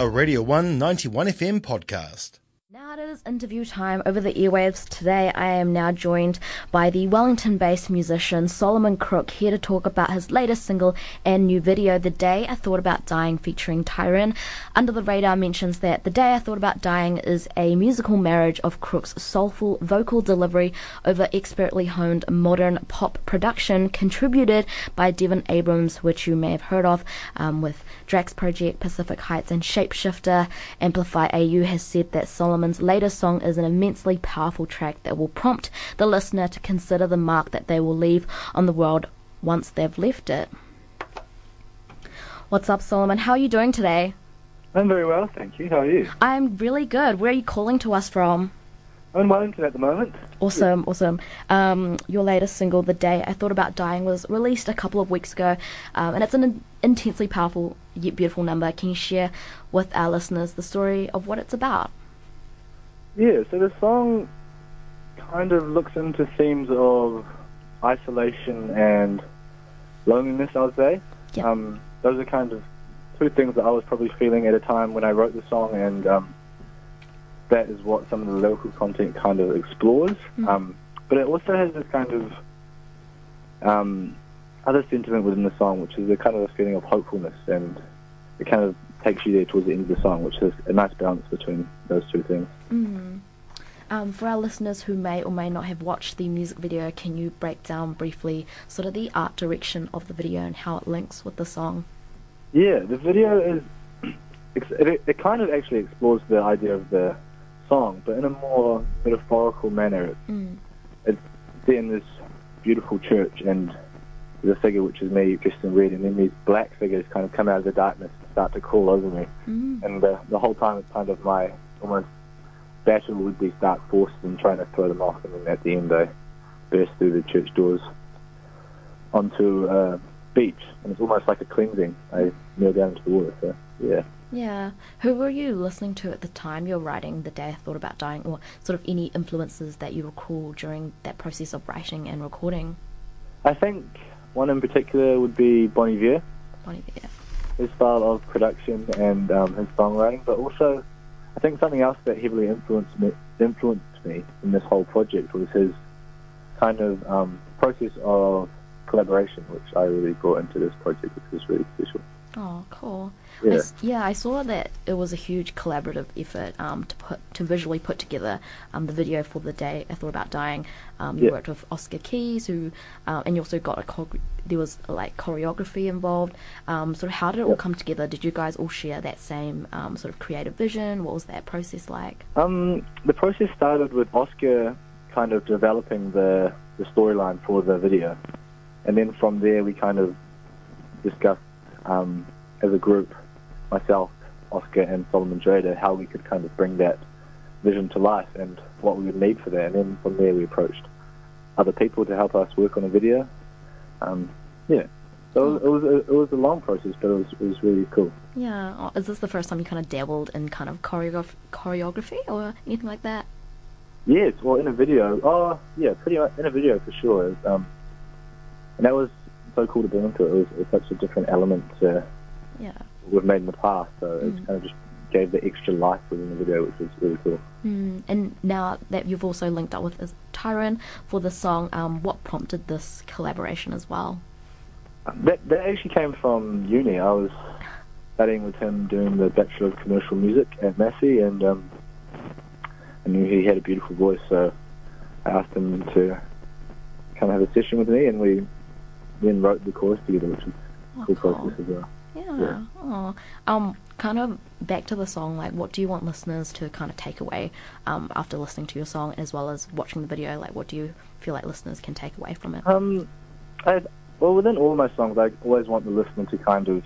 a Radio 1 91 FM podcast. Now it is interview time over the airwaves. Today I am now joined by the Wellington-based musician Solomon Crook, here to talk about his latest single and new video, The Day I Thought About Dying, featuring Tyrone. Under the Radar mentions that The Day I Thought About Dying is a musical marriage of Crook's soulful vocal delivery over expertly honed modern pop production contributed by Devin Abrams, which you may have heard of with Drax Project, Pacific Heights and Shapeshifter. Amplify AU has said that Solomon's latest song is an immensely powerful track that will prompt the listener to consider the mark that they will leave on the world once they've left it. What's up, Solomon? How are you doing today? I'm very well, thank you. How are you? I'm really good. Where are you calling to us from? I'm in Wellington at the moment. Awesome, awesome. Your latest single, The Day I Thought About Dying, was released a couple of weeks ago, and it's an intensely powerful yet beautiful number. Can you share with our listeners the story of what it's about? Yeah, so the song kind of looks into themes of isolation and loneliness, I would say. Yep. Those are kind of two things that I was probably feeling at a time when I wrote the song, and that is what some of the lyrical content kind of explores. Mm-hmm. But it also has this kind of other sentiment within the song, which is a kind of a feeling of hopefulness, and it kind of takes you there towards the end of the song, which is a nice balance between those two things. Mm-hmm. For our listeners who may or may not have watched the music video, can you break down briefly sort of the art direction of the video and how it links with the song? Yeah, the video is... It kind of actually explores the idea of the song, but in a more metaphorical manner. It's in this beautiful church, and there's a figure which is me dressed in red, and then these black figures kind of come out of the darkness and start to crawl over me. And the whole time it's kind of my almost battle with these dark forces and trying to throw them off, and then at the end I burst through the church doors onto a beach, and it's almost like a cleansing. I kneel down into the water, so yeah. Yeah. Who were you listening to at the time you're writing The Day I Thought About Dying, or sort of any influences that you recall during that process of writing and recording? I think one in particular would be Bon Iver. Bon Iver. His style of production and his songwriting, but also I think something else that heavily influenced me in this whole project was his kind of process of collaboration, which I really brought into this project, which is really special. Oh, cool. Yeah. I saw that it was a huge collaborative effort to visually put together the video for The Day I Thought About Dying. You worked with Oscar Keys, who, and you also got there was choreography involved. Sort of how did it all come together? Did you guys all share that same sort of creative vision? What was that process like? The process started with Oscar kind of developing the storyline for the video, and then from there we kind of discussed as a group, myself, Oscar and Solomon Drader, how we could kind of bring that vision to life and what we would need for that. And then from there we approached other people to help us work on a video. So it was a long process, but it was really cool. Yeah. Is this the first time you kind of dabbled in kind of choreography or anything like that? Yes, well, in a video. Oh, yeah, pretty much in a video for sure. And that was so cool to bring into it. It was such a different element to what we've made in the past, so it kind of just gave the extra life within the video, which was really cool. And now that you've also linked up with Tyrone for the song, what prompted this collaboration as well? That actually came from uni. I was studying with him doing the Bachelor of Commercial Music at Massey, and I knew he had a beautiful voice, so I asked him to come have a session with me, and we then wrote the chorus together, which is a cool process as well. Yeah. Oh. Kind of back to the song, like, what do you want listeners to kind of take away after listening to your song as well as watching the video? Like, what do you feel like listeners can take away from it? Well, within all my songs, I always want the listener to kind of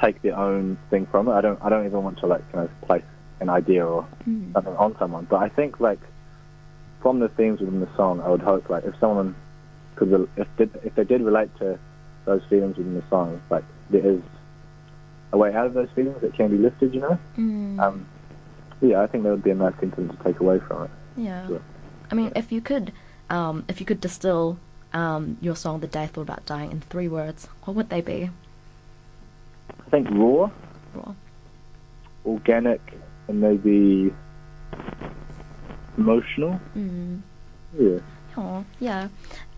take their own thing from it. I don't even want to, like, kind of place an idea or something on someone. But I think, like, from the themes within the song, I would hope, like, if someone... Because if they did relate to those feelings within the song, like, there is a way out of those feelings that can be lifted, you know? I think that would be a nice sentence to take away from it. Yeah. Sure. I mean, if you could distill your song, The Day I Thought About Dying, in 3 words, what would they be? I think raw. organic and maybe emotional. Mm. Yeah. Oh, yeah.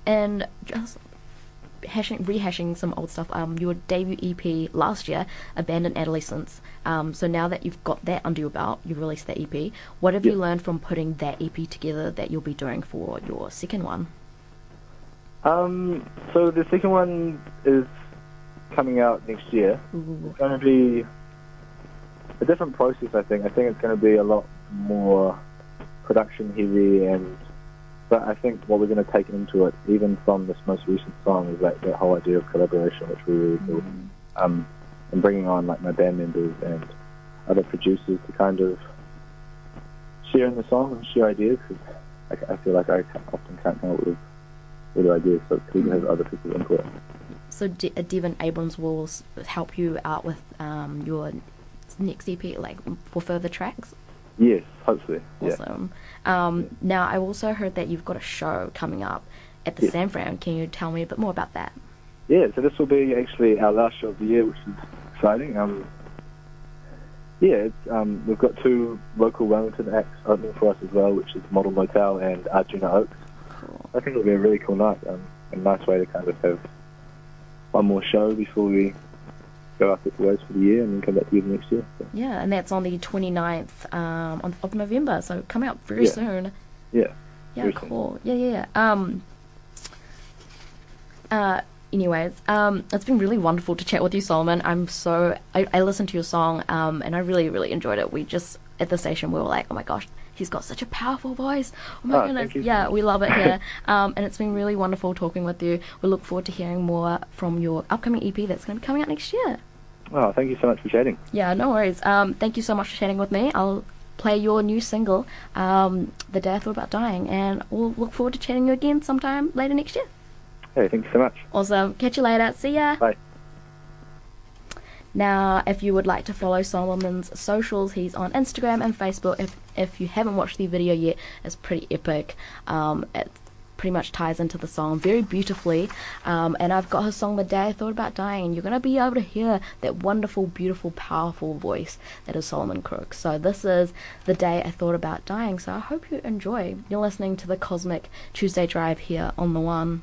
And just rehashing some old stuff, your debut EP last year, Abandoned Adolescence. So now that you've got that under your belt, you've released that EP, what have you learned from putting that EP together that you'll be doing for your second one? So the second one is coming out next year. Ooh. It's going to be a different process, I think. I think it's going to be a lot more production heavy, but I think what we're going to take into it, even from this most recent song, is like that whole idea of collaboration, which we really do, and bringing on like my band members and other producers to kind of share in the song and share ideas, because I feel like I often can't come up with other ideas, so it's cool to have other people's input. So Devin Abrams will help you out with your next EP, like for further tracks? Yes, hopefully. Awesome. Yeah. Now, I also heard that you've got a show coming up at the San Fran. Can you tell me a bit more about that? Yeah, so this will be actually our last show of the year, which is exciting. We've got two local Wellington acts opening for us as well, which is Model Motel and Arjuna Oaks. Cool. I think it'll be a really cool night, a nice way to kind of have one more show before we go after the waves for the year and then come back together next year. So. Yeah, and that's on the 29th of November, so come out very soon. Yeah. Yeah, cool. Soon. Yeah. Anyways, it's been really wonderful to chat with you, Solomon. I listened to your song and I really, really enjoyed it. We just, at the station, we were like, oh my gosh, he's got such a powerful voice. Oh my goodness. Yeah, we love it here. And it's been really wonderful talking with you. We look forward to hearing more from your upcoming EP that's going to be coming out next year. Oh, thank you so much for chatting. Yeah, no worries. Thank you so much for chatting with me. I'll play your new single, The Day I Thought About Dying, and we'll look forward to chatting you again sometime later next year. Hey, thank you so much. Awesome. Catch you later. See ya. Bye. Now, if you would like to follow Solomon's socials, he's on Instagram and Facebook. If you haven't watched the video yet, it's pretty epic. It pretty much ties into the song very beautifully. And I've got his song, The Day I Thought About Dying. And you're going to be able to hear that wonderful, beautiful, powerful voice that is Solomon Crook. So this is The Day I Thought About Dying. So I hope you enjoy. You're listening to the Cosmic Tuesday Drive here on The One.